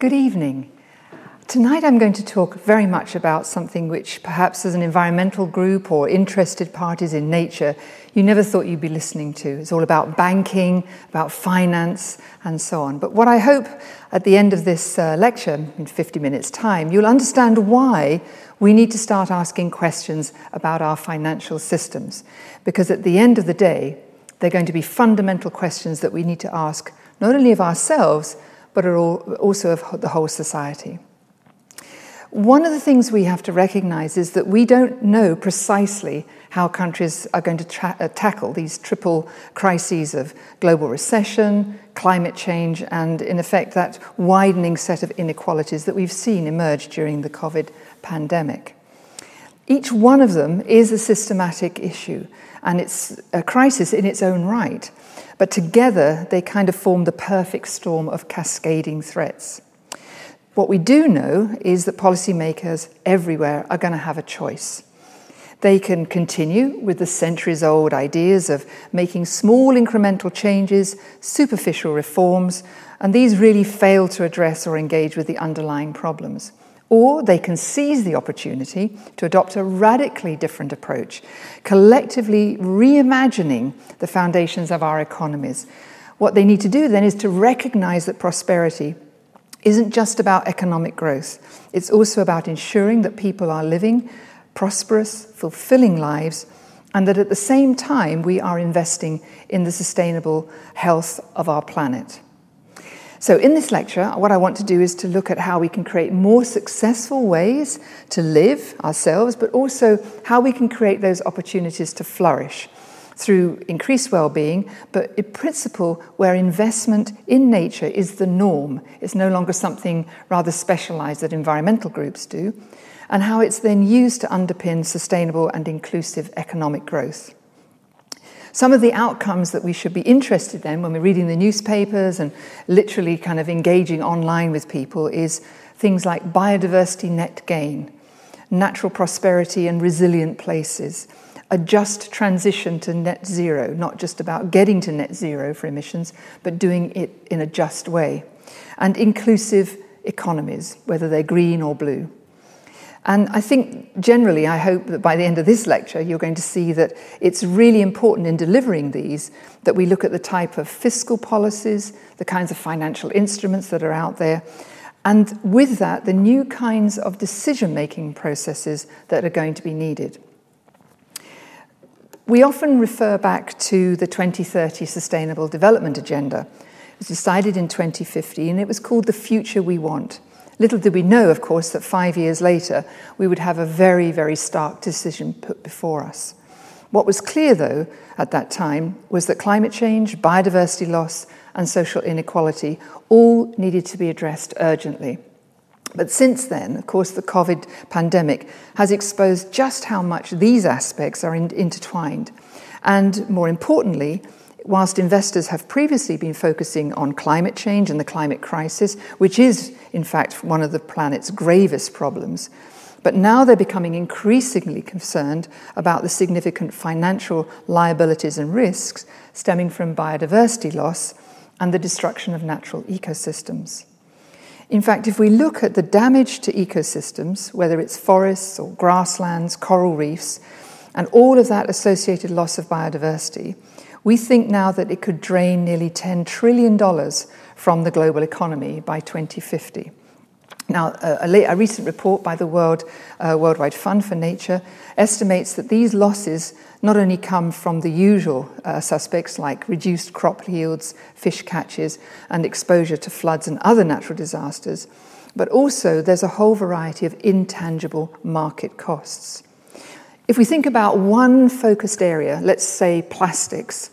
Good evening. Tonight I'm going to talk very much about something which perhaps as an environmental group or interested parties in nature, you never thought you'd be listening to. It's all about banking, about finance, and so on. But what I hope at the end of this lecture, in 50 minutes' time, you'll understand why we need to start asking questions about our financial systems. Because at the end of the day, they're going to be fundamental questions that we need to ask, not only of ourselves, but also of the whole society. One of the things we have to recognize is that we don't know precisely how countries are going to tackle these triple crises of global recession, climate change, and in effect that widening set of inequalities that we've seen emerge during the COVID pandemic. Each one of them is a systematic issue, and it's a crisis in its own right. But together, they kind of form the perfect storm of cascading threats. What we do know is that policymakers everywhere are going to have a choice. They can continue with the centuries-old ideas of making small incremental changes, superficial reforms, and these really fail to address or engage with the underlying problems. Or they can seize the opportunity to adopt a radically different approach, collectively reimagining the foundations of our economies. What they need to do then is to recognize that prosperity isn't just about economic growth. It's also about ensuring that people are living prosperous, fulfilling lives, and that at the same time we are investing in the sustainable health of our planet. So in this lecture, what I want to do is to look at how we can create more successful ways to live ourselves, but also how we can create those opportunities to flourish through increased well-being, but in principle where investment in nature is the norm. It's no longer something rather specialized that environmental groups do, and how it's then used to underpin sustainable and inclusive economic growth. Some of the outcomes that we should be interested in when we're reading the newspapers and literally kind of engaging online with people is things like biodiversity net gain, natural prosperity and resilient places, a just transition to net zero, not just about getting to net zero for emissions, but doing it in a just way, and inclusive economies, whether they're green or blue. And I think generally, I hope that by the end of this lecture, you're going to see that it's really important in delivering these that we look at the type of fiscal policies, the kinds of financial instruments that are out there, and with that, the new kinds of decision-making processes that are going to be needed. We often refer back to the 2030 Sustainable Development Agenda. It was decided in 2015, and it was called The Future We Want. Little did we know, of course, that 5 years later we would have a very, very stark decision put before us. What was clear, though, at that time was that climate change, biodiversity loss, and social inequality all needed to be addressed urgently. But since then, of course, the COVID pandemic has exposed just how much these aspects are intertwined. And more importantly, whilst investors have previously been focusing on climate change and the climate crisis, which is, in fact, one of the planet's gravest problems, but now they're becoming increasingly concerned about the significant financial liabilities and risks stemming from biodiversity loss and the destruction of natural ecosystems. In fact, if we look at the damage to ecosystems, whether it's forests or grasslands, coral reefs, and all of that associated loss of biodiversity, we think now that it could drain nearly $10 trillion from the global economy by 2050. Now, a recent report by the Worldwide Fund for Nature estimates that these losses not only come from the usual suspects like reduced crop yields, fish catches, and exposure to floods and other natural disasters, but also there's a whole variety of intangible market costs. If we think about one focused area, let's say plastics,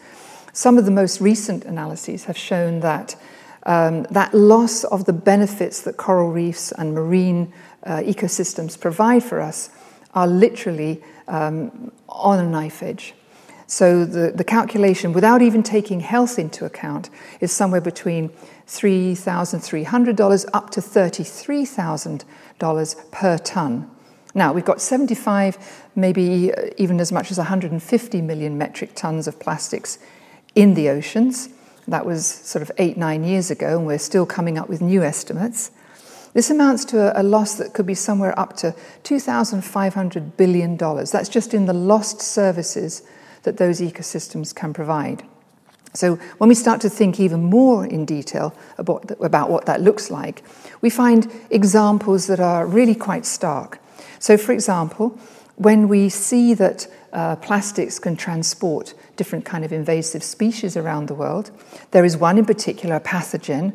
some of the most recent analyses have shown that that loss of the benefits that coral reefs and marine ecosystems provide for us are literally on a knife edge. So the calculation, without even taking health into account, is somewhere between $3,300 up to $33,000 per tonne. Now, we've got 75, maybe even as much as 150 million metric tonnes of plastics in the oceans. That was sort of 8-9 years ago, and we're still coming up with new estimates. This amounts to a loss that could be somewhere up to $2,500 billion. That's just in the lost services that those ecosystems can provide. So when we start to think even more in detail about what that looks like, we find examples that are really quite stark. So, for example, when we see that plastics can transport different kind of invasive species around the world, there is one in particular, a pathogen.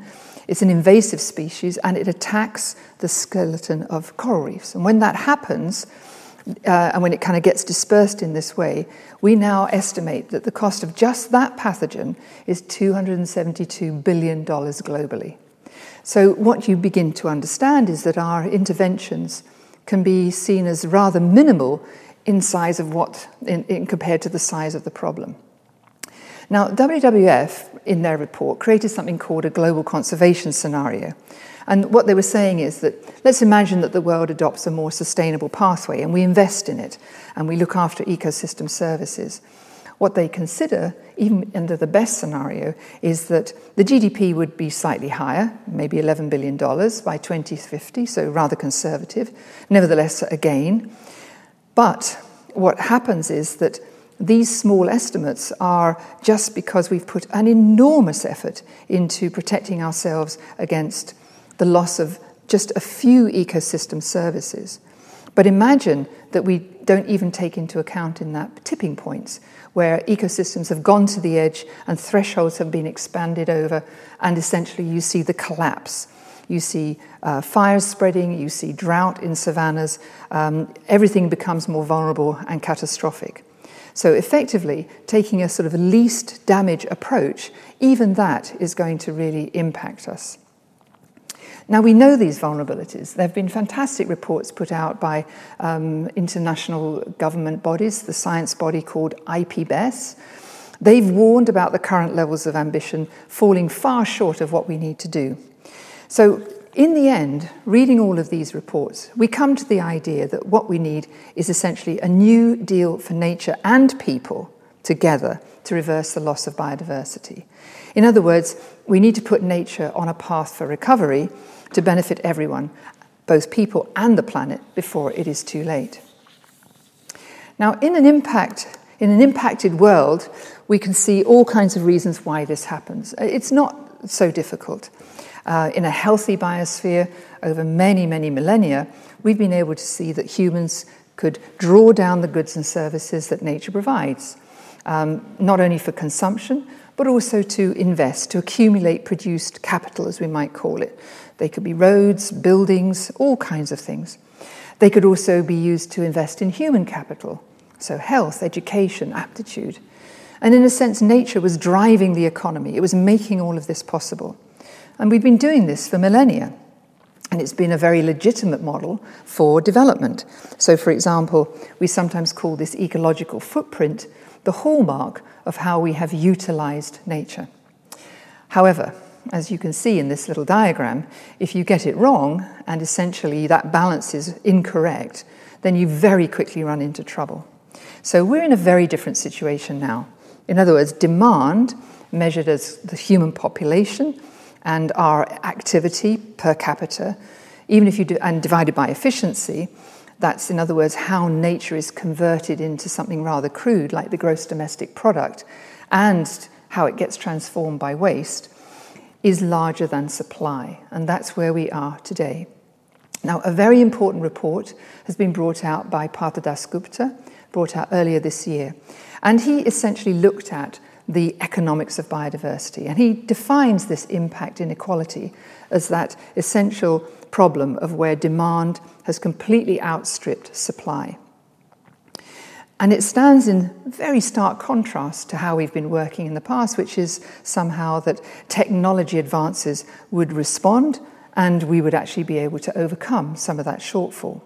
It's an invasive species, and it attacks the skeleton of coral reefs. And when that happens, and when it kind of gets dispersed in this way, we now estimate that the cost of just that pathogen is $272 billion globally. So what you begin to understand is that our interventions can be seen as rather minimal in size of what, in compared to the size of the problem. Now, WWF, in their report, created something called a global conservation scenario. And what they were saying is that let's imagine that the world adopts a more sustainable pathway and we invest in it and we look after ecosystem services. What they consider, even under the best scenario, is that the GDP would be slightly higher, maybe $11 billion by 2050, so rather conservative. Nevertheless, again, but what happens is that these small estimates are just because we've put an enormous effort into protecting ourselves against the loss of just a few ecosystem services. But imagine that we don't even take into account in that tipping points where ecosystems have gone to the edge and thresholds have been expanded over, and essentially you see the collapse. You see fires spreading, you see drought in savannas, everything becomes more vulnerable and catastrophic. So effectively, taking a sort of least damage approach, even that is going to really impact us. Now, we know these vulnerabilities. There have been fantastic reports put out by international government bodies, the science body called IPBES. They've warned about the current levels of ambition falling far short of what we need to do. So, in the end, reading all of these reports, we come to the idea that what we need is essentially a new deal for nature and people together to reverse the loss of biodiversity. In other words, we need to put nature on a path for recovery to benefit everyone, both people and the planet, before it is too late. Now, in an impacted world, we can see all kinds of reasons why this happens. It's not so difficult. In a healthy biosphere over many, many millennia, we've been able to see that humans could draw down the goods and services that nature provides, not only for consumption, but also to invest, to accumulate produced capital, as we might call it. They could be roads, buildings, all kinds of things. They could also be used to invest in human capital, so health, education, aptitude. And in a sense, nature was driving the economy. It was making all of this possible. And we've been doing this for millennia, and it's been a very legitimate model for development. So, for example, we sometimes call this ecological footprint the hallmark of how we have utilized nature. However, as you can see in this little diagram, if you get it wrong, and essentially that balance is incorrect, then you very quickly run into trouble. So we're in a very different situation now. In other words, demand, measured as the human population, and our activity per capita, even if you do, and divided by efficiency, that's in other words how nature is converted into something rather crude like the gross domestic product, and how it gets transformed by waste, is larger than supply, and that's where we are today. Now, a very important report has been brought out by Partha Dasgupta, brought out earlier this year, and he essentially looked at the economics of biodiversity. And he defines this impact inequality as that essential problem of where demand has completely outstripped supply. And it stands in very stark contrast to how we've been working in the past, which is somehow that technology advances would respond and we would actually be able to overcome some of that shortfall.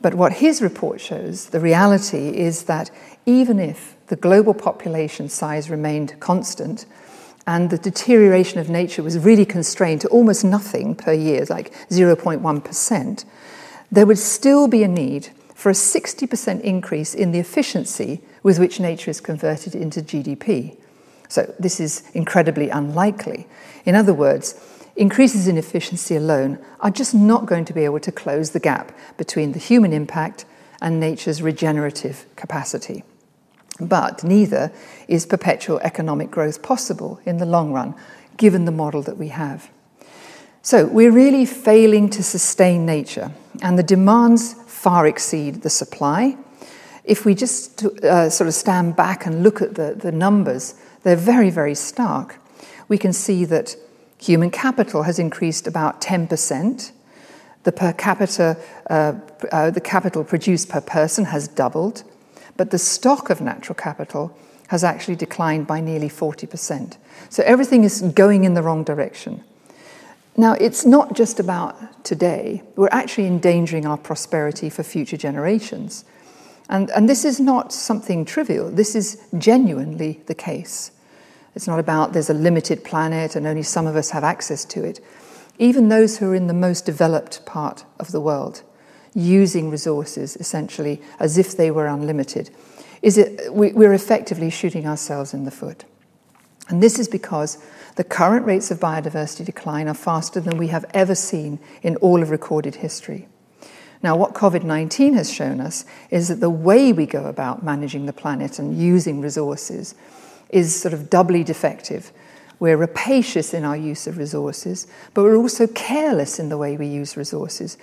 But what his report shows, the reality is that even if the global population size remained constant and the deterioration of nature was really constrained to almost nothing per year, like 0.1%, there would still be a need for a 60% increase in the efficiency with which nature is converted into GDP. So this is incredibly unlikely. In other words, increases in efficiency alone are just not going to be able to close the gap between the human impact and nature's regenerative capacity. But neither is perpetual economic growth possible in the long run, given the model that we have. So we're really failing to sustain nature, and the demands far exceed the supply. If we just sort of stand back and look at the numbers, they're very, very stark. We can see that human capital has increased about 10%. The per capita, the capital produced per person has doubled, but the stock of natural capital has actually declined by nearly 40%. So everything is going in the wrong direction. Now, it's not just about today. We're actually endangering our prosperity for future generations. And this is not something trivial. This is genuinely the case. It's not about there's a limited planet and only some of us have access to it. Even those who are in the most developed part of the world, using resources essentially as if they were unlimited, we're effectively shooting ourselves in the foot. And this is because the current rates of biodiversity decline are faster than we have ever seen in all of recorded history. Now, what COVID-19 has shown us is that the way we go about managing the planet and using resources is sort of doubly defective. We're rapacious in our use of resources, but we're also careless in the way we use resources,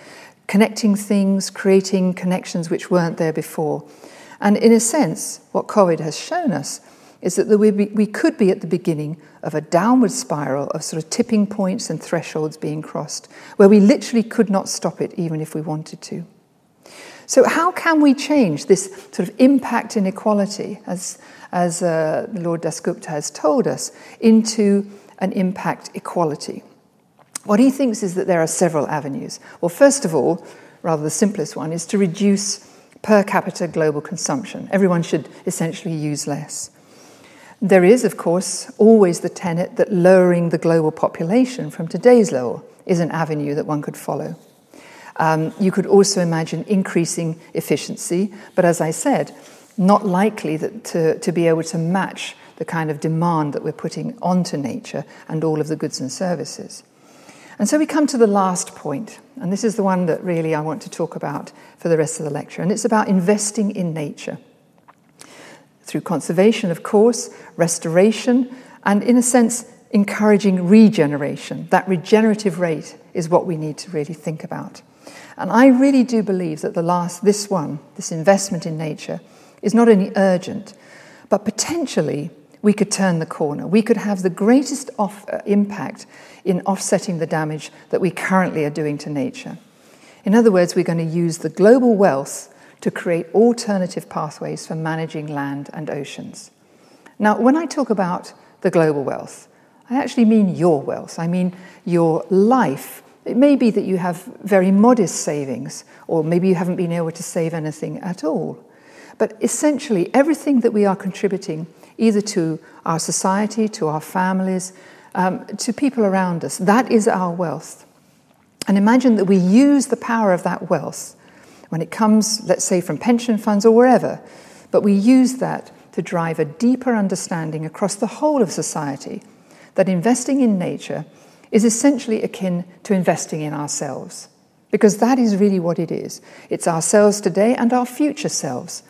connecting things, creating connections which weren't there before. And in a sense, what COVID has shown us is that we could be at the beginning of a downward spiral of sort of tipping points and thresholds being crossed, where we literally could not stop it even if we wanted to. So how can we change this sort of impact inequality, as Lord Dasgupta has told us, into an impact equality? What he thinks is that there are several avenues. Well, first of all, rather the simplest one, is to reduce per capita global consumption. Everyone should essentially use less. There is, of course, always the tenet that lowering the global population from today's level is an avenue that one could follow. You could also imagine increasing efficiency, but as I said, not likely that to be able to match the kind of demand that we're putting onto nature and all of the goods and services. And so we come to the last point, and this is the one that really I want to talk about for the rest of the lecture, and it's about investing in nature. Through conservation, of course, restoration, and in a sense, encouraging regeneration. That regenerative rate is what we need to really think about. And I really do believe that this investment in nature, is not only urgent, but potentially we could turn the corner. We could have the greatest impact in offsetting the damage that we currently are doing to nature. In other words, we're going to use the global wealth to create alternative pathways for managing land and oceans. Now, when I talk about the global wealth, I actually mean your wealth. I mean your life. It may be that you have very modest savings, or maybe you haven't been able to save anything at all. But essentially, everything that we are contributing, either to our society, to our families, to people around us, that is our wealth. And imagine that we use the power of that wealth when it comes, let's say, from pension funds or wherever, but we use that to drive a deeper understanding across the whole of society that investing in nature is essentially akin to investing in ourselves, because that is really what it is. It's ourselves today and our future selves.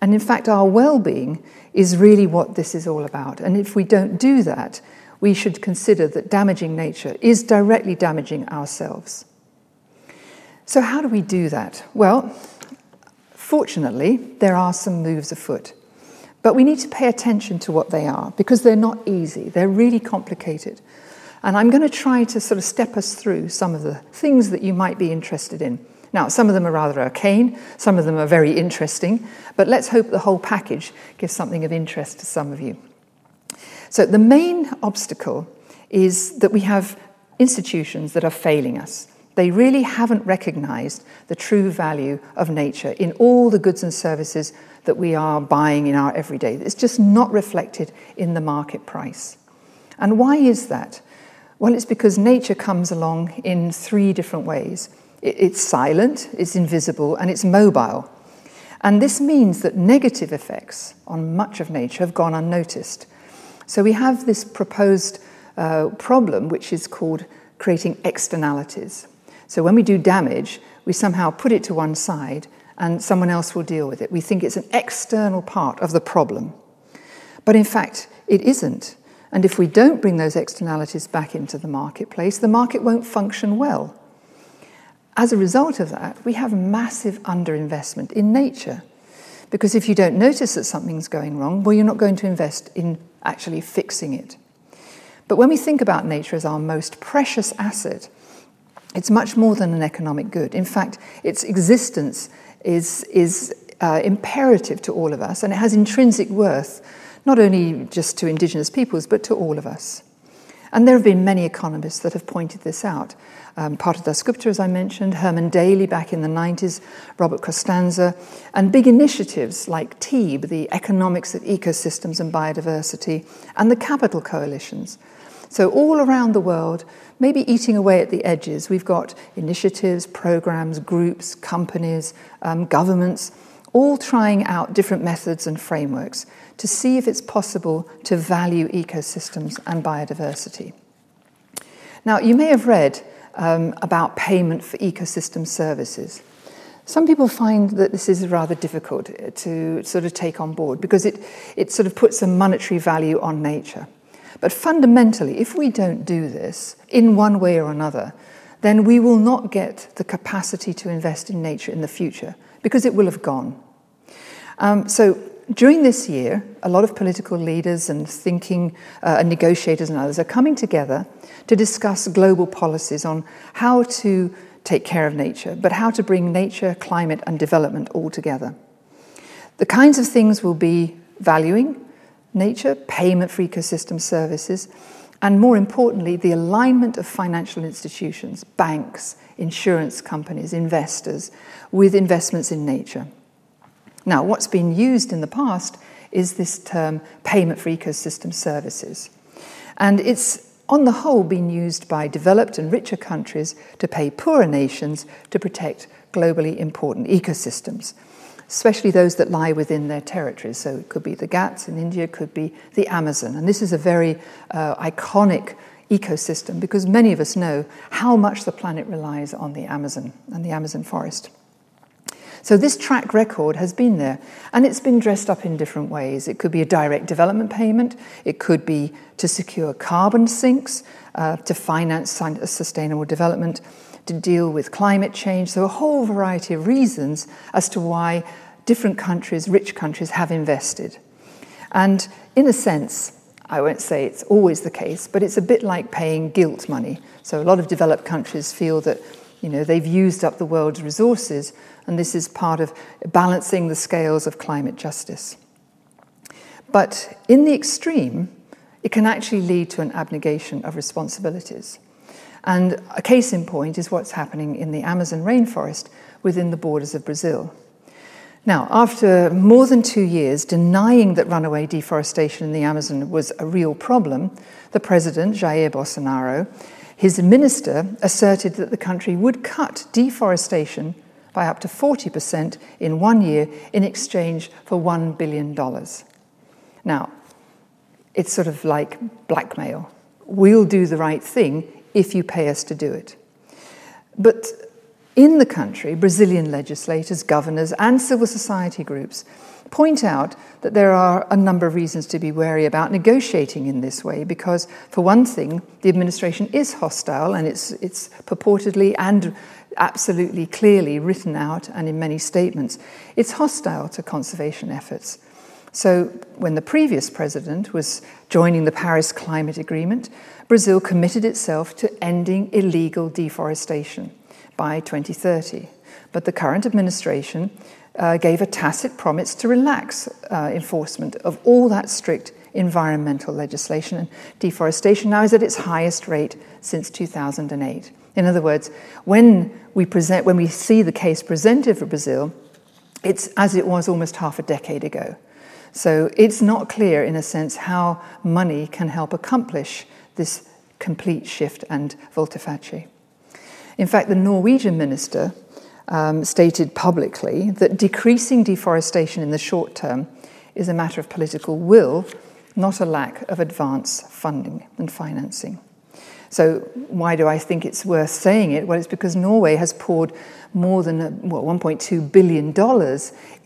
And in fact, our well-being is really what this is all about. And if we don't do that, we should consider that damaging nature is directly damaging ourselves. So how do we do that? Well, fortunately, there are some moves afoot. But we need to pay attention to what they are, because they're not easy. They're really complicated. And I'm going to try to sort of step us through some of the things that you might be interested in. Now, some of them are rather arcane, some of them are very interesting, but let's hope the whole package gives something of interest to some of you. So the main obstacle is that we have institutions that are failing us. They really haven't recognized the true value of nature in all the goods and services that we are buying in our everyday. It's just not reflected in the market price. And why is that? Well, it's because nature comes along in three different ways. It's silent, it's invisible, and it's mobile. And this means that negative effects on much of nature have gone unnoticed. So we have this proposed problem, which is called creating externalities. So when we do damage, we somehow put it to one side and someone else will deal with it. We think it's an external part of the problem. But in fact, it isn't. And if we don't bring those externalities back into the marketplace, the market won't function well. As a result of that, we have massive underinvestment in nature. Because if you don't notice that something's going wrong, well, you're not going to invest in actually fixing it. But when we think about nature as our most precious asset, it's much more than an economic good. In fact, its existence is imperative to all of us, and it has intrinsic worth, not only just to indigenous peoples, but to all of us. And there have been many economists that have pointed this out. Partha Dasgupta, as I mentioned, Herman Daly back in the 90s, Robert Costanza, and big initiatives like TEB, the Economics of Ecosystems and Biodiversity, and the capital coalitions. So all around the world, maybe eating away at the edges, we've got initiatives, programs, groups, companies, governments, all trying out different methods and frameworks to see if it's possible to value ecosystems and biodiversity. Now, you may have read about payment for ecosystem services. Some people find that this is rather difficult to sort of take on board because it sort of puts a monetary value on nature. But fundamentally, if we don't do this in one way or another, then we will not get the capacity to invest in nature in the future because it will have gone. So during this year, a lot of political leaders and thinking and negotiators and others are coming together to discuss global policies on how to take care of nature, but how to bring nature, climate and development all together. The kinds of things will be valuing nature, payment for ecosystem services, and more importantly, the alignment of financial institutions, banks, insurance companies, investors, with investments in nature. Now, what's been used in the past is this term payment for ecosystem services. And it's, on the whole, been used by developed and richer countries to pay poorer nations to protect globally important ecosystems, especially those that lie within their territories. So it could be the Ghats in India, it could be the Amazon. And this is a very iconic ecosystem because many of us know how much the planet relies on the Amazon and the Amazon forest. So this track record has been there, and it's been dressed up in different ways. It could be a direct development payment. It could be to secure carbon sinks, to finance sustainable development, to deal with climate change. So a whole variety of reasons as to why different countries, rich countries, have invested. And in a sense, I won't say it's always the case, but it's a bit like paying guilt money. So a lot of developed countries feel that, you know, they've used up the world's resources, and this is part of balancing the scales of climate justice. But in the extreme, it can actually lead to an abnegation of responsibilities. And a case in point is what's happening in the Amazon rainforest within the borders of Brazil. Now, after more than 2 years denying that runaway deforestation in the Amazon was a real problem, the president, Jair Bolsonaro, his minister asserted that the country would cut deforestation by up to 40% in 1 year in exchange for $1 billion. Now, it's sort of like blackmail. We'll do the right thing if you pay us to do it. But in the country, Brazilian legislators, governors, and civil society groups point out that there are a number of reasons to be wary about negotiating in this way because, for one thing, the administration is hostile and it's purportedly and absolutely clearly written out and in many statements. It's hostile to conservation efforts. So when the previous president was joining the Paris Climate Agreement, Brazil committed itself to ending illegal deforestation by 2030. But the current administration gave a tacit promise to relax enforcement of all that strict environmental legislation. And deforestation now is at its highest rate since 2008. In other words, when we see the case presented for Brazil, it's as it was almost half a decade ago. So it's not clear, in a sense, how money can help accomplish this complete shift and volte face. In fact, the Norwegian minister stated publicly that decreasing deforestation in the short term is a matter of political will, not a lack of advance funding and financing. So why do I think it's worth saying it? Well, it's because Norway has poured more than $1.2 billion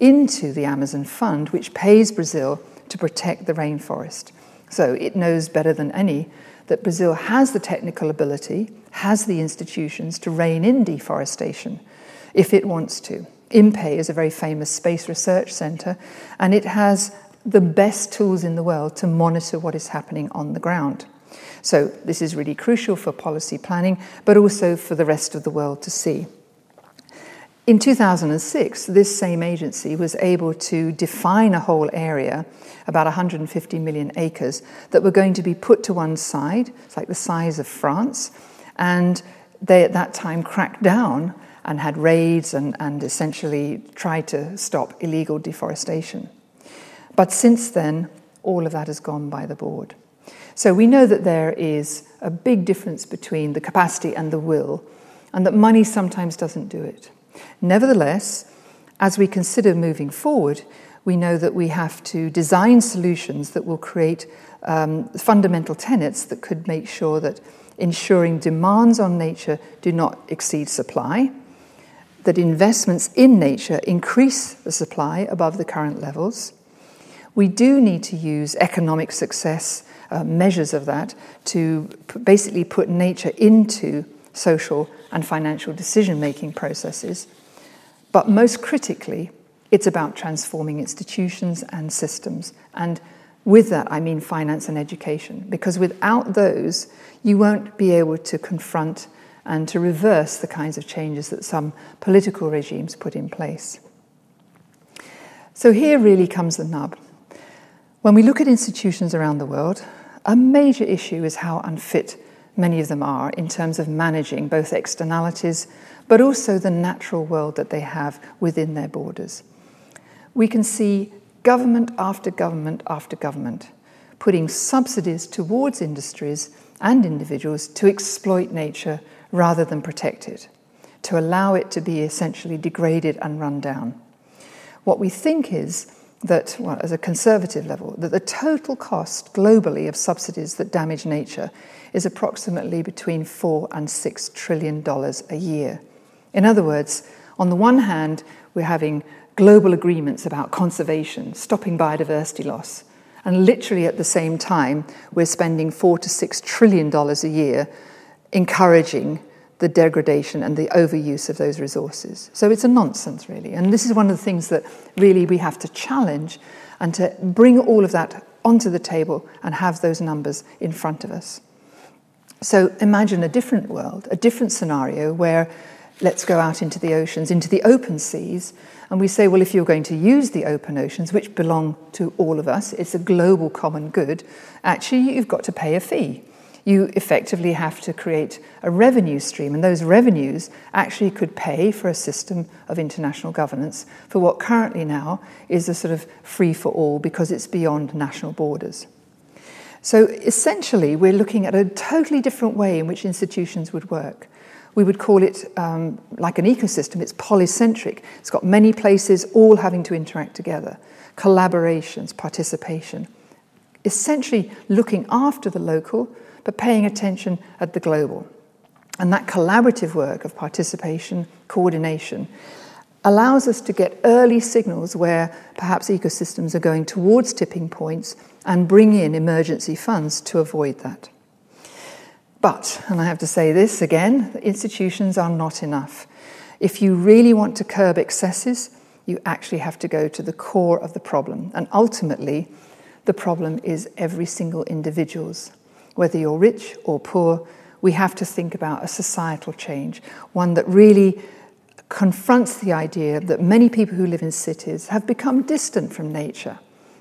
into the Amazon Fund, which pays Brazil to protect the rainforest. So it knows better than any that Brazil has the technical ability, has the institutions to rein in deforestation if it wants to. INPE is a very famous space research centre, and it has the best tools in the world to monitor what is happening on the ground. So this is really crucial for policy planning, but also for the rest of the world to see. In 2006, this same agency was able to define a whole area, about 150 million acres, that were going to be put to one side. It's like the size of France. And they, at that time, cracked down and had raids and essentially tried to stop illegal deforestation. But since then, all of that has gone by the board. So we know that there is a big difference between the capacity and the will, and that money sometimes doesn't do it. Nevertheless, as we consider moving forward, we know that we have to design solutions that will create fundamental tenets that could make sure that ensuring demands on nature do not exceed supply, that investments in nature increase the supply above the current levels. We do need to use economic success measures of that to basically put nature into social and financial decision-making processes. But most critically, it's about transforming institutions and systems. And with that, I mean finance and education, because without those, you won't be able to confront and to reverse the kinds of changes that some political regimes put in place. So here really comes the nub. When we look at institutions around the world, a major issue is how unfit many of them are in terms of managing both externalities, but also the natural world that they have within their borders. We can see government after government after government putting subsidies towards industries and individuals to exploit nature rather than protect it, to allow it to be essentially degraded and run down. What we think is that, well, as a conservative level, that the total cost globally of subsidies that damage nature is approximately between $4 and $6 trillion a year. In other words, on the one hand, we're having global agreements about conservation, stopping biodiversity loss, and literally at the same time, we're spending $4 to $6 trillion a year encouraging the degradation and the overuse of those resources. So it's a nonsense, really. And this is one of the things that really we have to challenge and to bring all of that onto the table and have those numbers in front of us. So imagine a different world, a different scenario where let's go out into the oceans, into the open seas, and we say, well, if you're going to use the open oceans, which belong to all of us, it's a global common good, actually you've got to pay a fee. You effectively have to create a revenue stream, and those revenues actually could pay for a system of international governance for what currently now is a sort of free-for-all because it's beyond national borders. So essentially, we're looking at a totally different way in which institutions would work. We would call it like an ecosystem. It's polycentric. It's got many places all having to interact together. Collaborations, participation. Essentially looking after the local, but paying attention at the global. And that collaborative work of participation, coordination, allows us to get early signals where perhaps ecosystems are going towards tipping points and bring in emergency funds to avoid that. But, and I have to say this again, institutions are not enough. If you really want to curb excesses, you actually have to go to the core of the problem. And ultimately, the problem is every single individual's. Whether you're rich or poor, we have to think about a societal change, one that really confronts the idea that many people who live in cities have become distant from nature.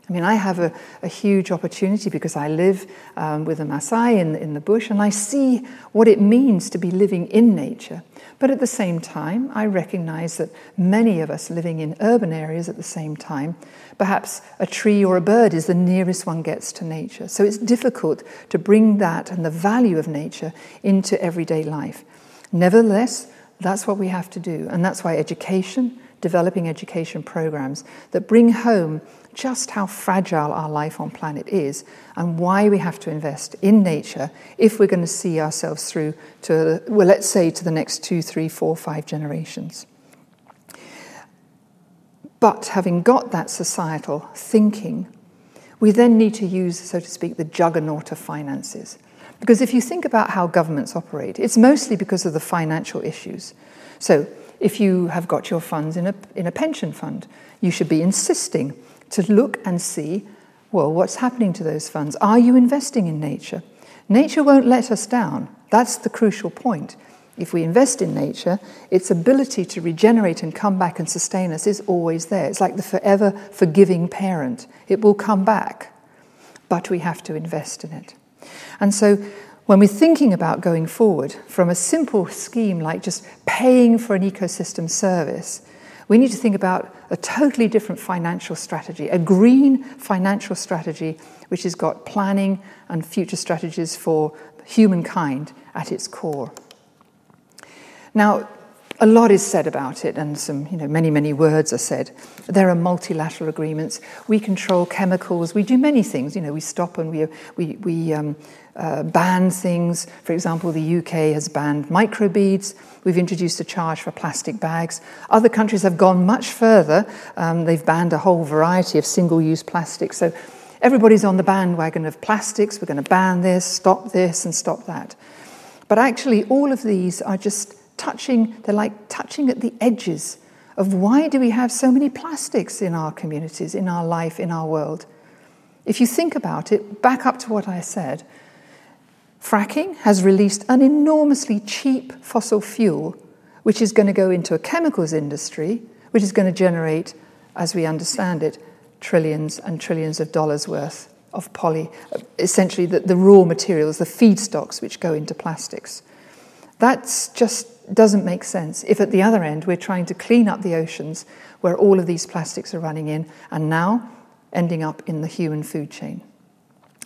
I mean, I have a huge opportunity because I live with the Maasai in the bush, and I see what it means to be living in nature. But at the same time, I recognize that many of us living in urban areas at the same time, perhaps a tree or a bird is the nearest one gets to nature. So it's difficult to bring that and the value of nature into everyday life. Nevertheless, that's what we have to do, and that's why education, developing education programs that bring home just how fragile our life on planet is and why we have to invest in nature if we're going to see ourselves through to, well, let's say to the next 2, 3, 4, 5 generations. But having got that societal thinking, we then need to use, so to speak, the juggernaut of finances. Because if you think about how governments operate, it's mostly because of the financial issues. So if you have got your funds in a pension fund, you should be insisting to look and see, well, what's happening to those funds? Are you investing in nature? Nature won't let us down. That's the crucial point. If we invest in nature, its ability to regenerate and come back and sustain us is always there. It's like the forever forgiving parent. It will come back, but we have to invest in it. And so when we're thinking about going forward from a simple scheme like just paying for an ecosystem service, we need to think about a totally different financial strategy, a green financial strategy which has got planning and future strategies for humankind at its core. Now, a lot is said about it, and some, many, many words are said. There are multilateral agreements. We control chemicals. We do many things. We stop and we ban things. For example, the UK has banned microbeads. We've introduced a charge for plastic bags. Other countries have gone much further. They've banned a whole variety of single-use plastics. So everybody's on the bandwagon of plastics. We're going to ban this, and stop that. But actually, all of these are just touching at the edges of why do we have so many plastics in our communities, in our life, in our world. If you think about it, back up to what I said, fracking has released an enormously cheap fossil fuel, which is going to go into a chemicals industry, which is going to generate, as we understand it, trillions and trillions of dollars worth of essentially the raw materials, the feedstocks which go into plastics. That just doesn't make sense if at the other end we're trying to clean up the oceans where all of these plastics are running in and now ending up in the human food chain.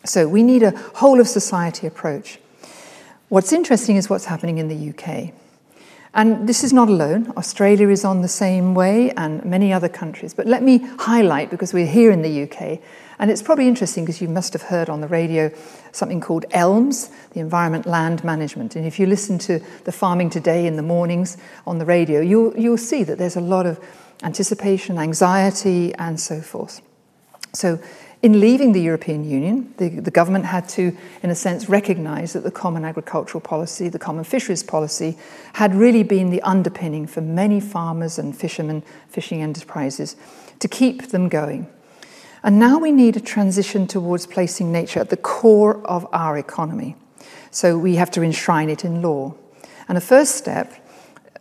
So we need a whole of society approach. What's interesting is what's happening in the UK. And this is not alone. Australia is on the same way and many other countries. But let me highlight, because we're here in the UK, and it's probably interesting because you must have heard on the radio something called ELMS, the Environment Land Management. And if you listen to the Farming Today in the mornings on the radio, you'll see that there's a lot of anticipation, anxiety, and so forth. So in leaving the European Union, the government had to, in a sense, recognise that the common agricultural policy, the common fisheries policy, had really been the underpinning for many farmers and fishermen, fishing enterprises, to keep them going. And now we need a transition towards placing nature at the core of our economy. So we have to enshrine it in law. And the first step,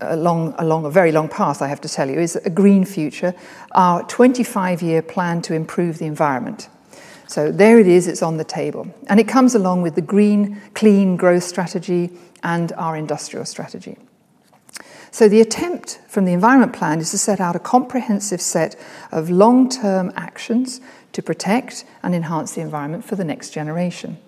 along a very long path, I have to tell you, is a green future, our 25-year plan to improve the environment. So there it is, it's on the table. And it comes along with the green, clean growth strategy and our industrial strategy. So the attempt from the Environment Plan is to set out a comprehensive set of long-term actions to protect and enhance the environment for the next generation.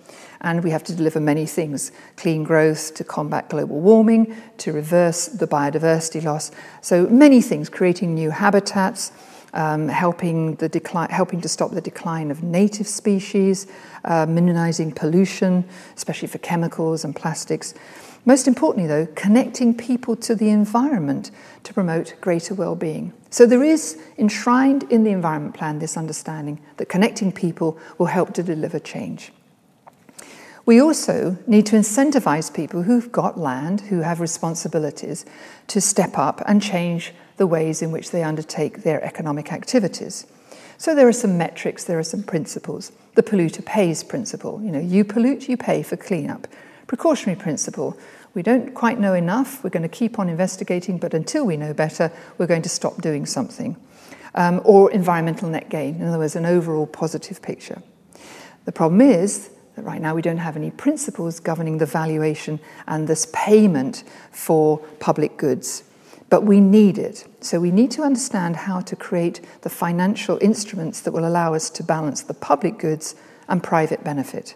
And we have to deliver many things, clean growth, to combat global warming, to reverse the biodiversity loss. So many things, creating new habitats, helping to stop the decline of native species, minimizing pollution, especially for chemicals and plastics. Most importantly, though, connecting people to the environment to promote greater well-being. So there is enshrined in the Environment Plan this understanding that connecting people will help to deliver change. We also need to incentivize people who've got land, who have responsibilities, to step up and change the ways in which they undertake their economic activities. So there are some metrics, there are some principles. The polluter pays principle. You pollute, you pay for cleanup. Precautionary principle. We don't quite know enough. We're going to keep on investigating, but until we know better, we're going to stop doing something. Or environmental net gain. In other words, an overall positive picture. The problem is that right now we don't have any principles governing the valuation and this payment for public goods. But we need it. So we need to understand how to create the financial instruments that will allow us to balance the public goods and private benefit.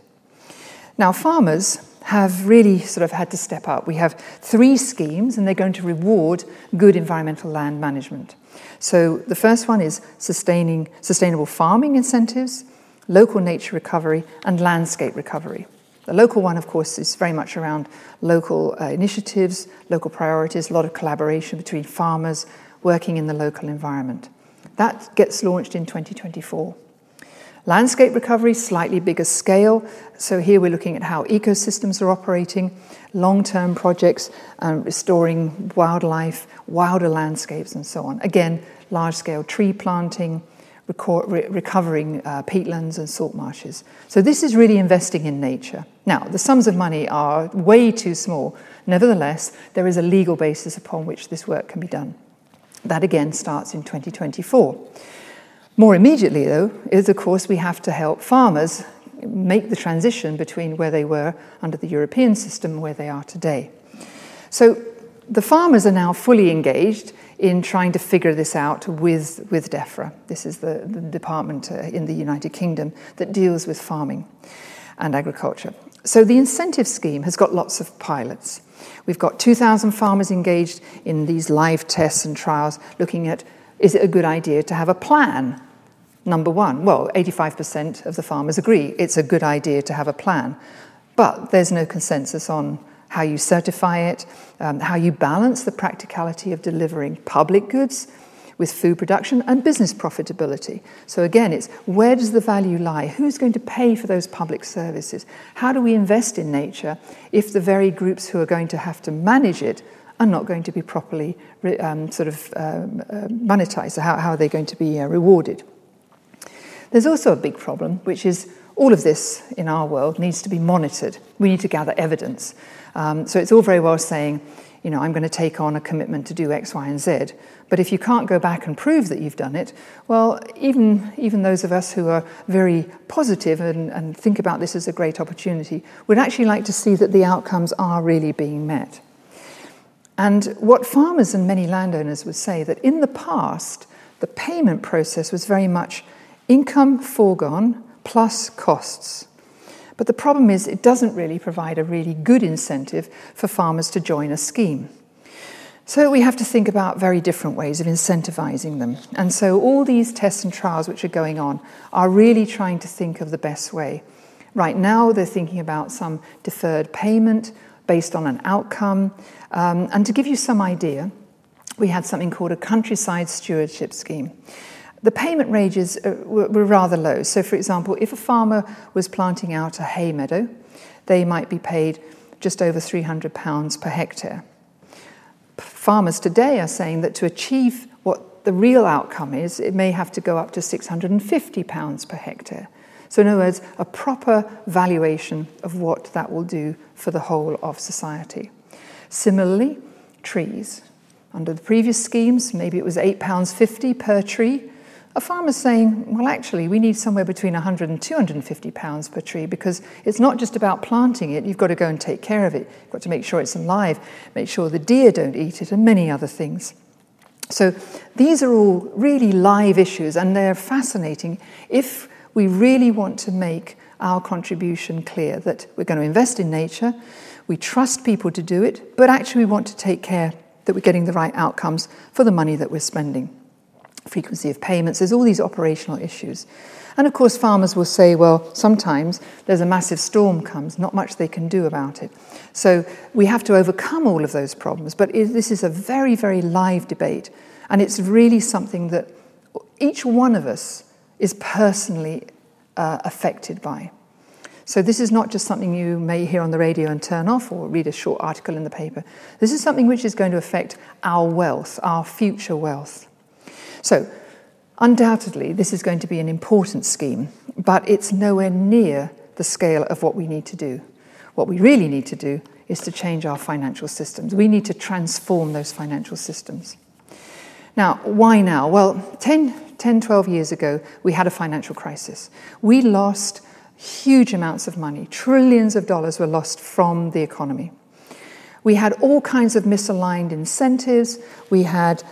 Now, farmers have really sort of had to step up. We have three schemes, and they're going to reward good environmental land management. So the first one is sustainable farming incentives, local nature recovery, and landscape recovery. The local one, of course, is very much around local initiatives, local priorities, a lot of collaboration between farmers working in the local environment. That gets launched in 2024. Landscape recovery, slightly bigger scale. So here we're looking at how ecosystems are operating, long-term projects, restoring wildlife, wilder landscapes, and so on. Again, large-scale tree planting, recovering peatlands and salt marshes. So this is really investing in nature. Now, the sums of money are way too small. Nevertheless, there is a legal basis upon which this work can be done. That, again, starts in 2024. More immediately, though, is, of course, we have to help farmers make the transition between where they were under the European system and where they are today. So the farmers are now fully engaged in trying to figure this out with DEFRA. This is the department in the United Kingdom that deals with farming and agriculture. So the incentive scheme has got lots of pilots. We've got 2,000 farmers engaged in these live tests and trials looking at, is it a good idea to have a plan? Number one, well, 85% of the farmers agree it's a good idea to have a plan. But there's no consensus on how you certify it, how you balance the practicality of delivering public goods with food production and business profitability. So again, it's where does the value lie? Who's going to pay for those public services? How do we invest in nature if the very groups who are going to have to manage it are not going to be properly monetized? So how are they going to be rewarded? There's also a big problem, which is all of this in our world needs to be monitored. We need to gather evidence. So it's all very well saying, you know, I'm going to take on a commitment to do X, Y, and Z. But if you can't go back and prove that you've done it, well, even those of us who are very positive and think about this as a great opportunity would actually like to see that the outcomes are really being met. And what farmers and many landowners would say that in the past, the payment process was very much income foregone plus costs. But the problem is it doesn't really provide a really good incentive for farmers to join a scheme. So we have to think about very different ways of incentivizing them. And so all these tests and trials which are going on are really trying to think of the best way. Right now they're thinking about some deferred payment based on an outcome. And to give you some idea, we had something called a countryside stewardship scheme. The payment ranges were rather low. So, for example, if a farmer was planting out a hay meadow, they might be paid just over £300 per hectare. Farmers today are saying that to achieve what the real outcome is, it may have to go up to £650 per hectare. So, in other words, a proper valuation of what that will do for the whole of society. Similarly, trees. Under the previous schemes, maybe it was £8.50 per tree. A farmer's saying, well, actually, we need somewhere between £100 and £250 per tree because it's not just about planting it. You've got to go and take care of it. You've got to make sure it's alive, make sure the deer don't eat it, and many other things. So these are all really live issues, and they're fascinating if we really want to make our contribution clear that we're going to invest in nature, we trust people to do it, but actually we want to take care that we're getting the right outcomes for the money that we're spending. Frequency of payments, there's all these operational issues. And of course farmers will say, well, sometimes there's a massive storm comes, not much they can do about it. So we have to overcome all of those problems. But this is a very, very live debate. And it's really something that each one of us is personally affected by. So this is not just something you may hear on the radio and turn off or read a short article in the paper. This is something which is going to affect our wealth, our future wealth. So, undoubtedly, this is going to be an important scheme, but it's nowhere near the scale of what we need to do. What we really need to do is to change our financial systems. We need to transform those financial systems. Now, why now? Well, 12 years ago, we had a financial crisis. We lost huge amounts of money. Trillions of dollars were lost from the economy. We had all kinds of misaligned incentives. We had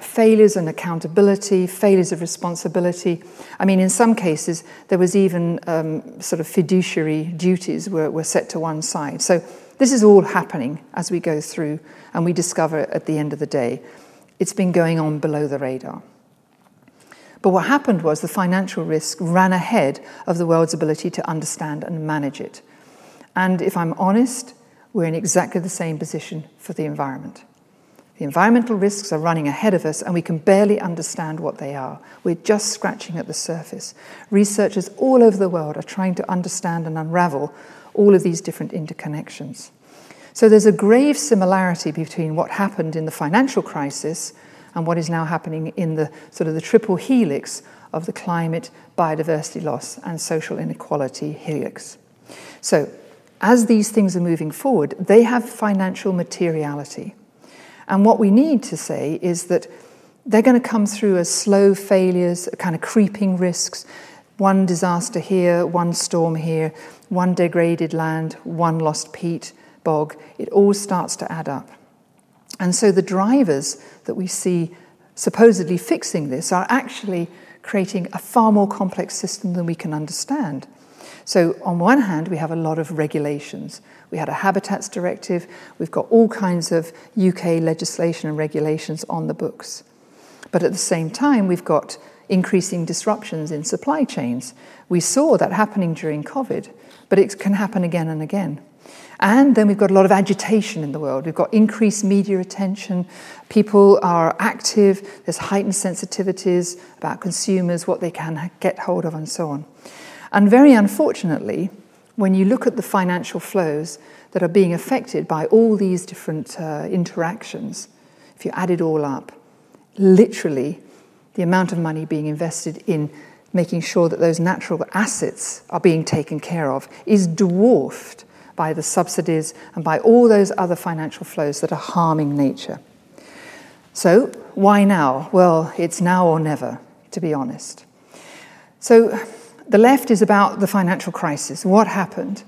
failures in accountability, failures of responsibility. I mean, in some cases, there was even sort of fiduciary duties were set to one side. So this is all happening as we go through, and we discover at the end of the day, it's been going on below the radar. But what happened was the financial risk ran ahead of the world's ability to understand and manage it. And if I'm honest, we're in exactly the same position for the environment. The environmental risks are running ahead of us, and we can barely understand what they are. We're just scratching at the surface. Researchers all over the world are trying to understand and unravel all of these different interconnections. So there's a grave similarity between what happened in the financial crisis and what is now happening in the sort of the triple helix of the climate, biodiversity loss, and social inequality helix. So as these things are moving forward, they have financial materiality. And what we need to say is that they're going to come through as slow failures, kind of creeping risks, one disaster here, one storm here, one degraded land, one lost peat, bog. It all starts to add up. And so the drivers that we see supposedly fixing this are actually creating a far more complex system than we can understand. So on one hand, we have a lot of regulations. We had a Habitats Directive. We've got all kinds of UK legislation and regulations on the books. But at the same time, we've got increasing disruptions in supply chains. We saw that happening during COVID, but it can happen again and again. And then we've got a lot of agitation in the world. We've got increased media attention. People are active. There's heightened sensitivities about consumers, what they can get hold of, and so on. And very unfortunately, when you look at the financial flows that are being affected by all these different interactions, if you add it all up, literally the amount of money being invested in making sure that those natural assets are being taken care of is dwarfed by the subsidies and by all those other financial flows that are harming nature. So why now? Well, it's now or never, to be honest. So the left is about the financial crisis, what happened.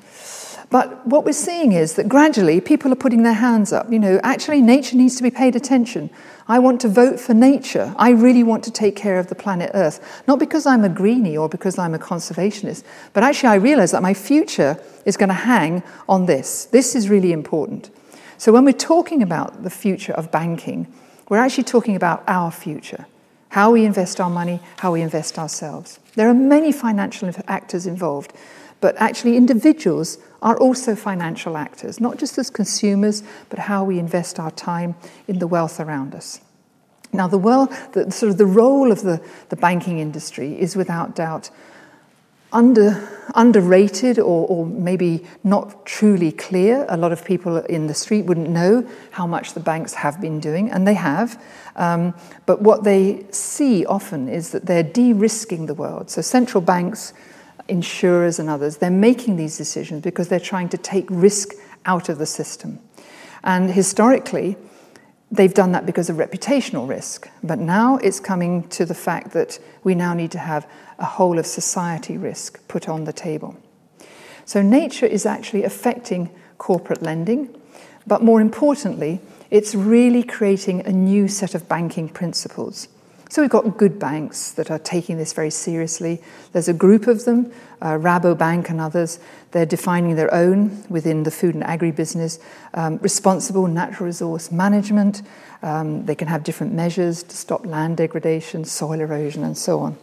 But what we're seeing is that gradually people are putting their hands up. You know, actually nature needs to be paid attention. I want to vote for nature. I really want to take care of the planet Earth. Not because I'm a greenie or because I'm a conservationist, but actually I realise that my future is going to hang on this. This is really important. So when we're talking about the future of banking, we're actually talking about our future. How we invest our money, how we invest ourselves. There are many financial actors involved, but actually individuals are also financial actors, not just as consumers, but how we invest our time in the wealth around us. Now, the role of the banking industry is without doubt underrated or maybe not truly clear. A lot of people in the street wouldn't know how much the banks have been doing, and they have. But what they see often is that they're de-risking the world. So central banks, insurers and others, they're making these decisions because they're trying to take risk out of the system. And historically, they've done that because of reputational risk. But now it's coming to the fact that we now need to have a whole of society risk put on the table. So nature is actually affecting corporate lending, but more importantly, it's really creating a new set of banking principles. So we've got good banks that are taking this very seriously. There's a group of them, Rabobank and others. They're defining their own within the food and agribusiness, responsible natural resource management. They can have different measures to stop land degradation, soil erosion, and so on.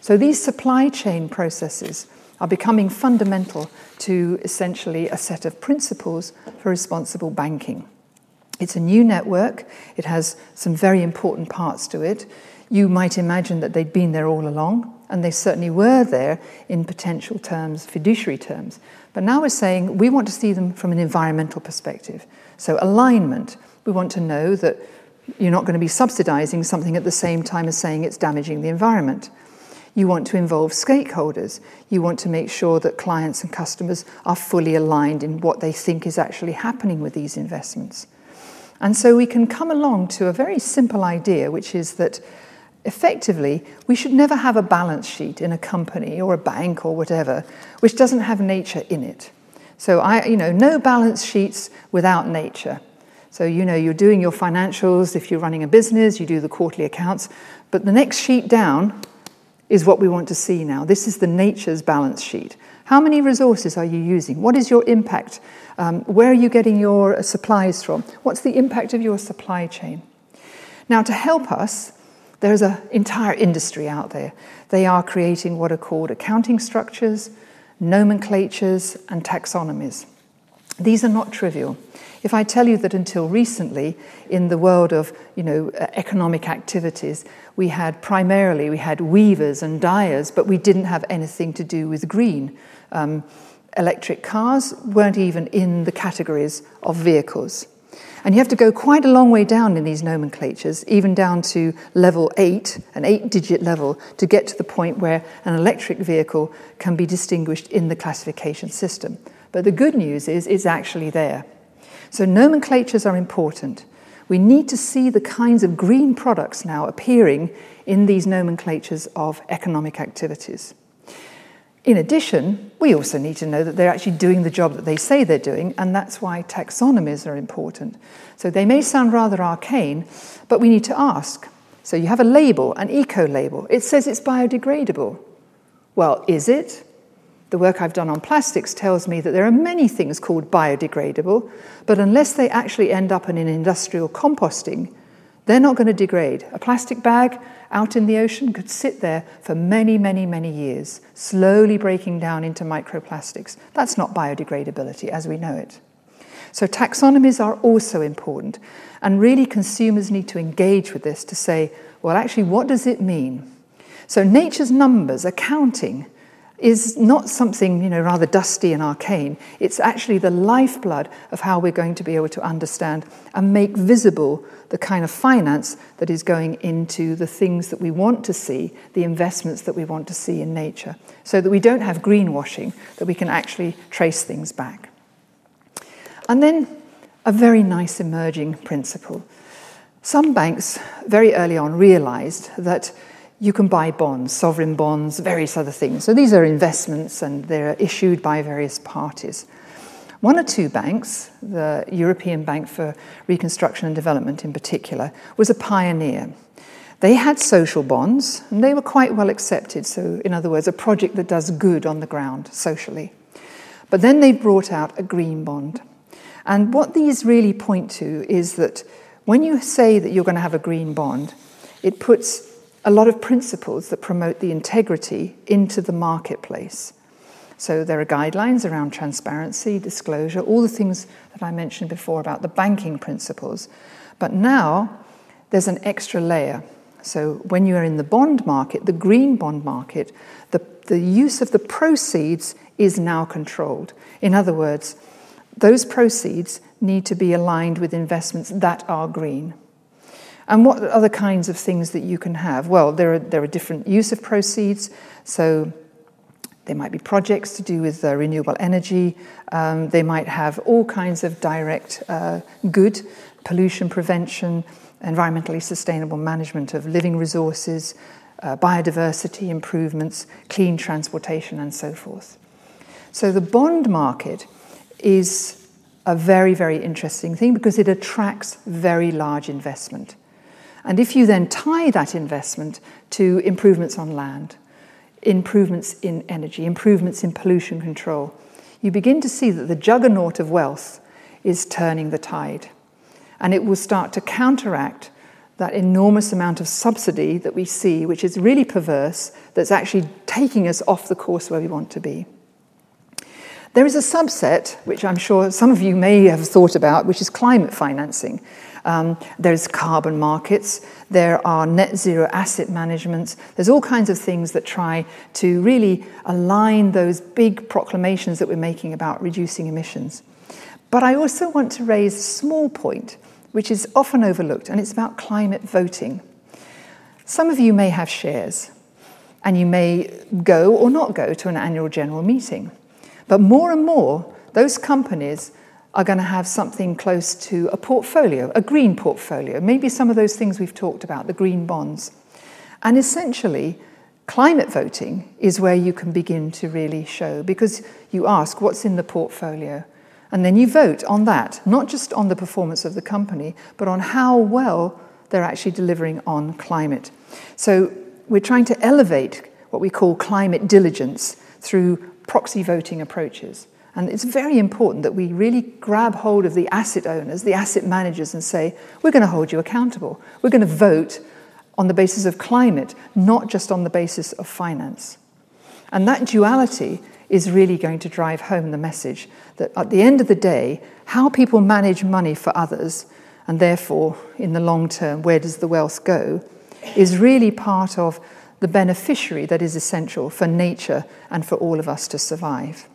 So these supply chain processes are becoming fundamental to essentially a set of principles for responsible banking. It's a new network. It has some very important parts to it. You might imagine that they'd been there all along, and they certainly were there in potential terms, fiduciary terms. But now we're saying we want to see them from an environmental perspective. So alignment, we want to know that you're not going to be subsidizing something at the same time as saying it's damaging the environment. You want to involve stakeholders. You want to make sure that clients and customers are fully aligned in what they think is actually happening with these investments. And so we can come along to a very simple idea, which is that effectively, we should never have a balance sheet in a company or a bank or whatever which doesn't have nature in it. So no balance sheets without nature. So, you're doing your financials. If you're running a business, you do the quarterly accounts. But the next sheet down is what we want to see now. This is the nature's balance sheet. How many resources are you using? What is your impact? Where are you getting your supplies from? What's the impact of your supply chain? Now, to help us, there's an entire industry out there. They are creating what are called accounting structures, nomenclatures, and taxonomies. These are not trivial. If I tell you that until recently, in the world of economic activities, we had weavers and dyers, but we didn't have anything to do with green. Electric cars weren't even in the categories of vehicles. And you have to go quite a long way down in these nomenclatures, even down to level 8, an 8-digit level, to get to the point where an electric vehicle can be distinguished in the classification system. But the good news is it's actually there. So nomenclatures are important. We need to see the kinds of green products now appearing in these nomenclatures of economic activities. In addition, we also need to know that they're actually doing the job that they say they're doing, and that's why taxonomies are important. So they may sound rather arcane, but we need to ask. So you have a label, an eco-label. It says it's biodegradable. Well, is it? The work I've done on plastics tells me that there are many things called biodegradable, but unless they actually end up in an industrial composting, they're not going to degrade. A plastic bag out in the ocean could sit there for many, many, many years, slowly breaking down into microplastics. That's not biodegradability as we know it. So taxonomies are also important, and really consumers need to engage with this to say, well, actually, what does it mean? So nature's numbers, accounting, is not something rather dusty and arcane. It's actually the lifeblood of how we're going to be able to understand and make visible the kind of finance that is going into the things that we want to see, the investments that we want to see in nature, so that we don't have greenwashing, that we can actually trace things back. And then a very nice emerging principle. Some banks very early on realized that you can buy bonds, sovereign bonds, various other things. So these are investments and they're issued by various parties. One or two banks, the European Bank for Reconstruction and Development in particular, was a pioneer. They had social bonds and they were quite well accepted. So in other words, a project that does good on the ground socially. But then they brought out a green bond. And what these really point to is that when you say that you're going to have a green bond, it puts a lot of principles that promote the integrity into the marketplace. So there are guidelines around transparency, disclosure, all the things that I mentioned before about the banking principles. But now there's an extra layer. So when you are in the bond market, the green bond market, the use of the proceeds is now controlled. In other words, those proceeds need to be aligned with investments that are green. And what are the kinds of things that you can have? Well, there are different use of proceeds. So there might be projects to do with renewable energy. They might have all kinds of direct good, pollution prevention, environmentally sustainable management of living resources, biodiversity improvements, clean transportation, and so forth. So the bond market is a very, very interesting thing because it attracts very large investment. And if you then tie that investment to improvements on land, improvements in energy, improvements in pollution control, you begin to see that the juggernaut of wealth is turning the tide. And it will start to counteract that enormous amount of subsidy that we see, which is really perverse, that's actually taking us off the course where we want to be. There is a subset, which I'm sure some of you may have thought about, which is climate financing. There's carbon markets, there are net zero asset managements, there's all kinds of things that try to really align those big proclamations that we're making about reducing emissions. But I also want to raise a small point, which is often overlooked, and it's about climate voting. Some of you may have shares, and you may go or not go to an annual general meeting. But more and more, those companies are going to have something close to a portfolio, a green portfolio, maybe some of those things we've talked about, the green bonds. And essentially, Climate voting is where you can begin to really show, because you ask what's in the portfolio, and then you vote on that, not just on the performance of the company, but on how well they're actually delivering on climate. So we're trying to elevate what we call climate diligence through proxy voting approaches. And it's very important that we really grab hold of the asset owners, the asset managers, and say, we're going to hold you accountable. We're going to vote on the basis of climate, not just on the basis of finance. And that duality is really going to drive home the message that at the end of the day, how people manage money for others, and therefore, in the long term, where does the wealth go, is really part of the beneficiary that is essential for nature and for all of us to survive.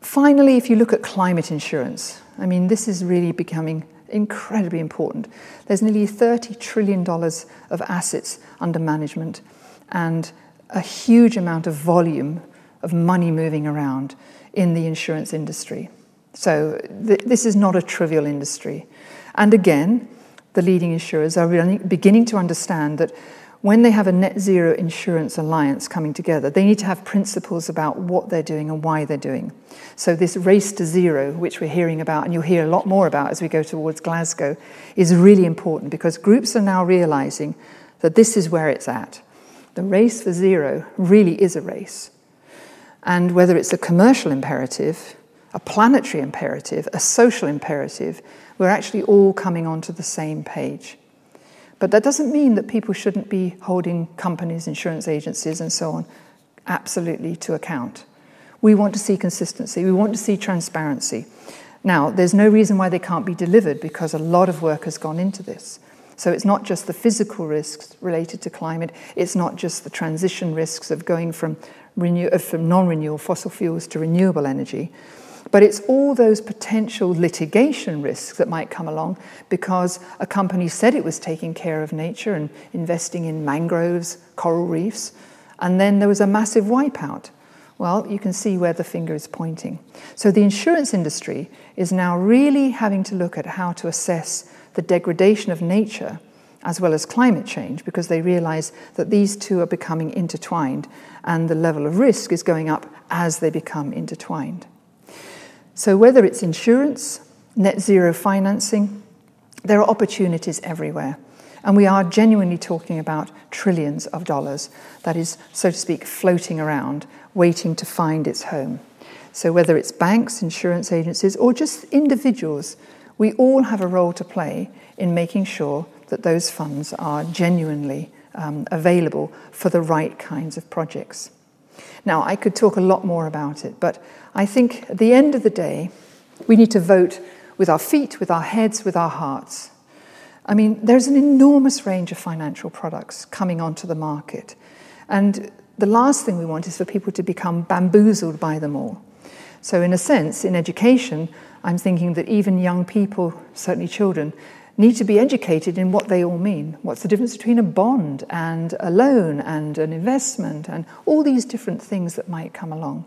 Finally, if you look at climate insurance, I mean, this is really becoming incredibly important. There's nearly $30 trillion of assets under management and a huge amount of volume of money moving around in the insurance industry. So this is not a trivial industry. And again, the leading insurers are really beginning to understand that when they have a net zero insurance alliance coming together, they need to have principles about what they're doing and why they're doing. So this race to zero, which we're hearing about, and you'll hear a lot more about as we go towards Glasgow, is really important because groups are now realizing that this is where it's at. The race for zero really is a race. And whether it's a commercial imperative, a planetary imperative, a social imperative, we're actually all coming onto the same page. But that doesn't mean that people shouldn't be holding companies, insurance agencies, and so on, absolutely to account. We want to see consistency. We want to see transparency. Now, there's no reason why they can't be delivered because a lot of work has gone into this. So it's not just the physical risks related to climate. It's not just the transition risks of going from non-renewable fossil fuels to renewable energy. But it's all those potential litigation risks that might come along because a company said it was taking care of nature and investing in mangroves, coral reefs, and then there was a massive wipeout. Well, you can see where the finger is pointing. So the insurance industry is now really having to look at how to assess the degradation of nature as well as climate change, because they realize that these two are becoming intertwined and the level of risk is going up as they become intertwined. So whether it's insurance, net zero financing, there are opportunities everywhere. And we are genuinely talking about trillions of dollars that is, so to speak, floating around, waiting to find its home. So whether it's banks, insurance agencies, or just individuals, we all have a role to play in making sure that those funds are genuinely available for the right kinds of projects. Now, I could talk a lot more about it, but I think at the end of the day, we need to vote with our feet, with our heads, with our hearts. I mean, there's an enormous range of financial products coming onto the market. And the last thing we want is for people to become bamboozled by them all. So in a sense, in education, I'm thinking that even young people, certainly children, need to be educated in what they all mean. What's the difference between a bond and a loan and an investment and all these different things that might come along.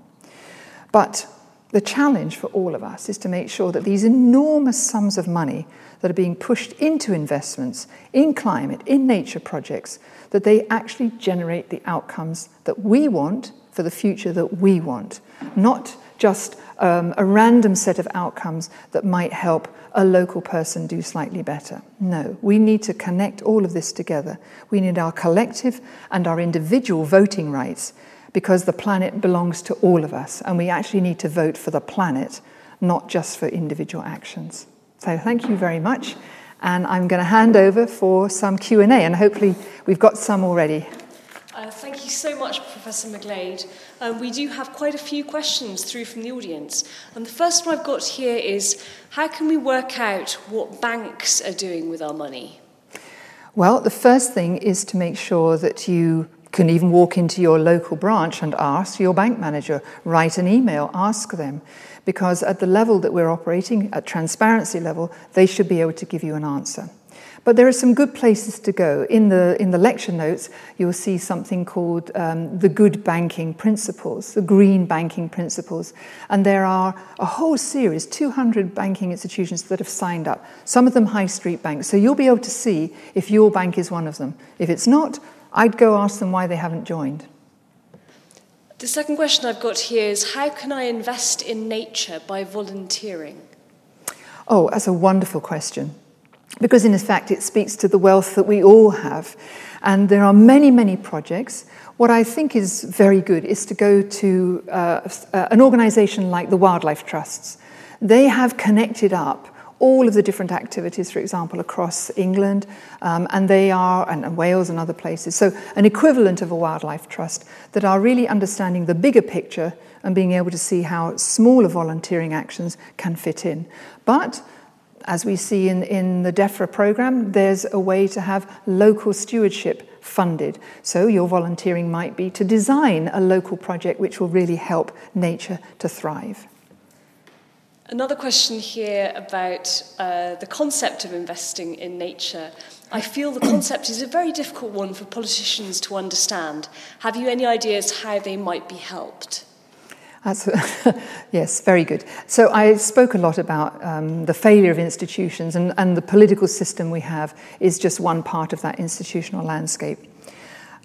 But the challenge for all of us is to make sure that these enormous sums of money that are being pushed into investments, in climate, in nature projects, that they actually generate the outcomes that we want for the future that we want, not just a random set of outcomes that might help a local person do slightly better. No, we need to connect all of this together. We need our collective and our individual voting rights because the planet belongs to all of us and we actually need to vote for the planet, not just for individual actions. So thank you very much, and I'm going to hand over for some Q&A, and hopefully we've got some already. Thank you so much, Professor McGlade. We do have quite a few questions through from the audience. And the first one I've got here is, how can we work out what banks are doing with our money? Well, the first thing is to make sure that you can even walk into your local branch and ask your bank manager, write an email, ask them. Because at the level that we're operating, at transparency level, they should be able to give you an answer. But there are some good places to go. In the lecture notes, you'll see something called the good banking principles, the green banking principles. And there are a whole series, 200 banking institutions that have signed up, some of them high street banks. So you'll be able to see if your bank is one of them. If it's not, I'd go ask them why they haven't joined. The second question I've got here is, how can I invest in nature by volunteering? Oh, that's a wonderful question, because in fact it speaks to the wealth that we all have. And there are many, many projects. What I think is very good is to go to an organisation like the Wildlife Trusts. They have connected up all of the different activities, for example, across England, and Wales and other places. So an equivalent of a wildlife trust that are really understanding the bigger picture and being able to see how smaller volunteering actions can fit in. But as we see in the DEFRA programme, there's a way to have local stewardship funded. So your volunteering might be to design a local project which will really help nature to thrive. Another question here about the concept of investing in nature. I feel the concept is a very difficult one for politicians to understand. Have you any ideas how they might be helped? Yes, very good. So I spoke a lot about the failure of institutions, and the political system we have is just one part of that institutional landscape.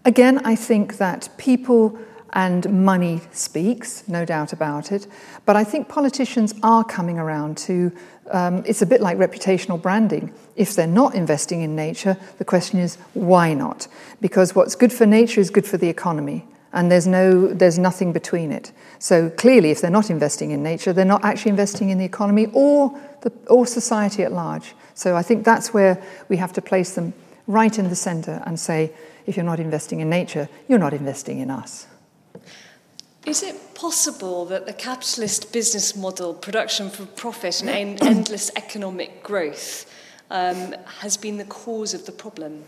Again, I think that people... and money speaks, no doubt about it. But I think politicians are coming around to, it's a bit like reputational branding. If they're not investing in nature, the question is, why not? Because what's good for nature is good for the economy. And there's nothing between it. So clearly, if they're not investing in nature, they're not actually investing in the economy or society at large. So I think that's where we have to place them right in the centre and say, if you're not investing in nature, you're not investing in us. Is it possible that the capitalist business model, production for profit and endless economic growth, has been the cause of the problem?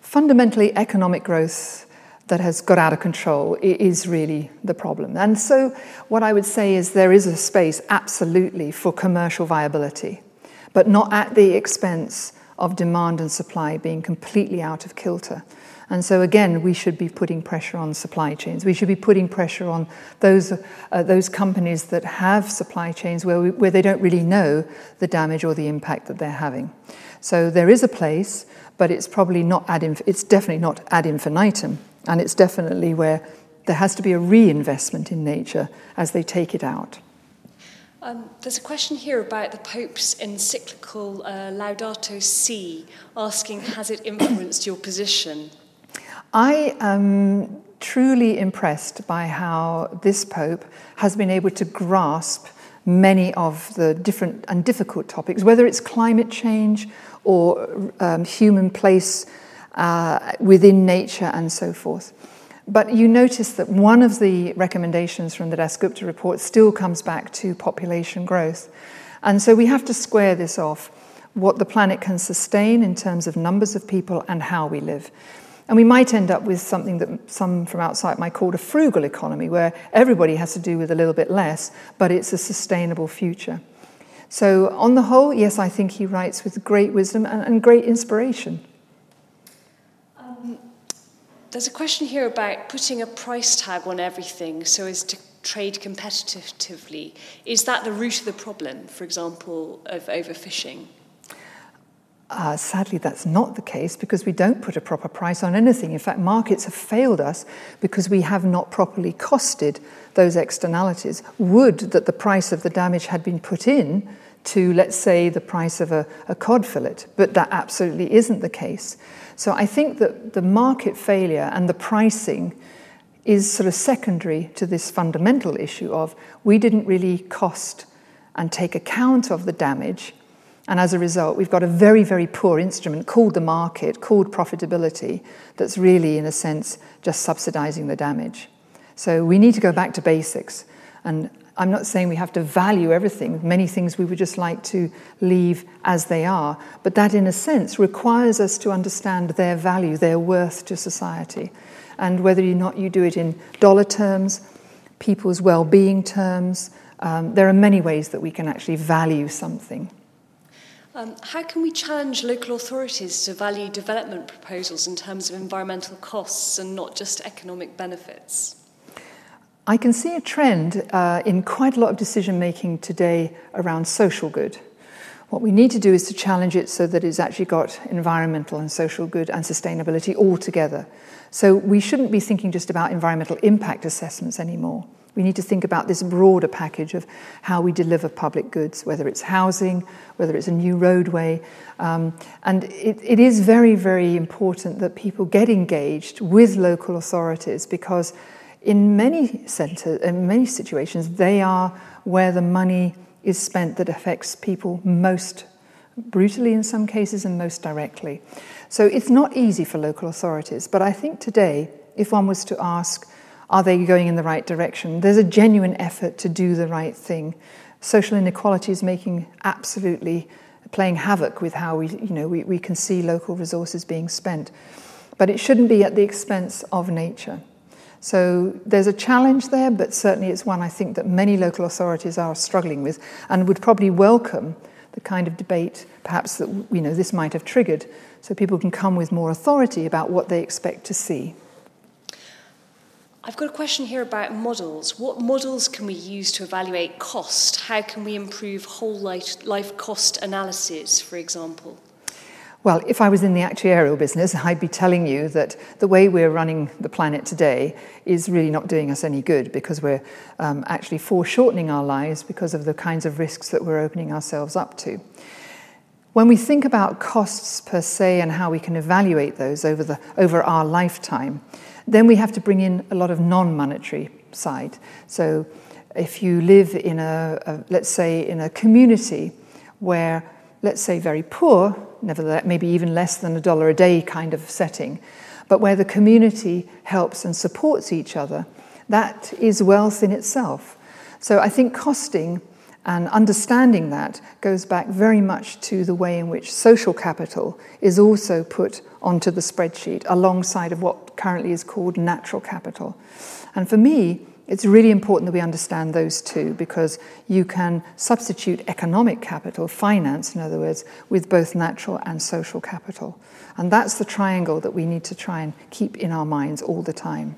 Fundamentally, economic growth that has got out of control is really the problem. And so what I would say is there is a space absolutely for commercial viability, but not at the expense of demand and supply being completely out of kilter. And so again, we should be putting pressure on supply chains. We should be putting pressure on those companies that have supply chains where they don't really know the damage or the impact that they're having. So there is a place, but it's probably not it's definitely not ad infinitum, and it's definitely where there has to be a reinvestment in nature as they take it out. There's a question here about the Pope's encyclical Laudato Si, asking, has it influenced your position? I am truly impressed by how this Pope has been able to grasp many of the different and difficult topics, whether it's climate change or human place within nature and so forth. But you notice that one of the recommendations from the Dasgupta report still comes back to population growth. And so we have to square this off, what the planet can sustain in terms of numbers of people and how we live. And we might end up with something that some from outside might call a frugal economy, where everybody has to do with a little bit less, but it's a sustainable future. So on the whole, yes, I think he writes with great wisdom and great inspiration. There's a question here about putting a price tag on everything so as to trade competitively. Is that the root of the problem, for example, of overfishing? Sadly, that's not the case, because we don't put a proper price on anything. In fact, markets have failed us because we have not properly costed those externalities. Would that the price of the damage had been put in to, let's say, the price of a cod fillet, but that absolutely isn't the case. So I think that the market failure and the pricing is sort of secondary to this fundamental issue of we didn't really cost and take account of the damage. And as a result, we've got a very, very poor instrument called the market, called profitability, that's really, in a sense, just subsidizing the damage. So we need to go back to basics. And I'm not saying we have to value everything. Many things we would just like to leave as they are. But that, in a sense, requires us to understand their value, their worth to society. And whether or not you do it in dollar terms, people's well-being terms, there are many ways that we can actually value something. How can we challenge local authorities to value development proposals in terms of environmental costs and not just economic benefits? I can see a trend in quite a lot of decision-making today around social good, What we need to do is to challenge it so that it's actually got environmental and social good and sustainability all together. So we shouldn't be thinking just about environmental impact assessments anymore. We need to think about this broader package of how we deliver public goods, whether it's housing, whether it's a new roadway. And it is very, very important that people get engaged with local authorities, because in many centres, in many situations, they are where the money is spent that affects people most brutally in some cases and most directly. So it's not easy for local authorities. But I think today, if one was to ask, are they going in the right direction? There's a genuine effort to do the right thing. Social inequality is playing havoc with how we can see local resources being spent. But it shouldn't be at the expense of nature. So there's a challenge there, but certainly it's one I think that many local authorities are struggling with and would probably welcome the kind of debate perhaps that this might have triggered, so people can come with more authority about what they expect to see. I've got a question here about models. What models can we use to evaluate cost? How can we improve whole life cost analysis, for example? Well, if I was in the actuarial business, I'd be telling you that the way we're running the planet today is really not doing us any good, because we're actually foreshortening our lives because of the kinds of risks that we're opening ourselves up to. When we think about costs per se and how we can evaluate those over our lifetime, then we have to bring in a lot of non-monetary side. So if you live in a community where, let's say, very poor, nevertheless maybe even less than $1 a day kind of setting, but where the community helps and supports each other, that is wealth in itself. So I think costing and understanding that goes back very much to the way in which social capital is also put onto the spreadsheet alongside of what currently is called natural capital. And for me, it's really important that we understand those two, because you can substitute economic capital, finance in other words, with both natural and social capital. And that's the triangle that we need to try and keep in our minds all the time.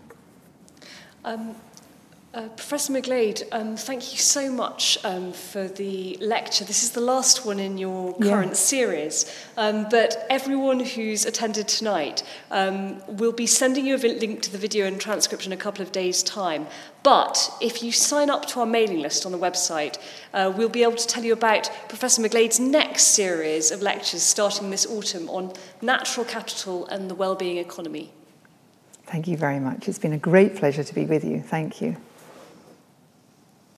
Professor McGlade, thank you so much for the lecture. This is the last one in your current series, but everyone who's attended tonight will be sending you a link to the video and transcript in a couple of days' time. But if you sign up to our mailing list on the website, we'll be able to tell you about Professor McGlade's next series of lectures starting this autumn on natural capital and the wellbeing economy. Thank you very much. It's been a great pleasure to be with you. Thank you.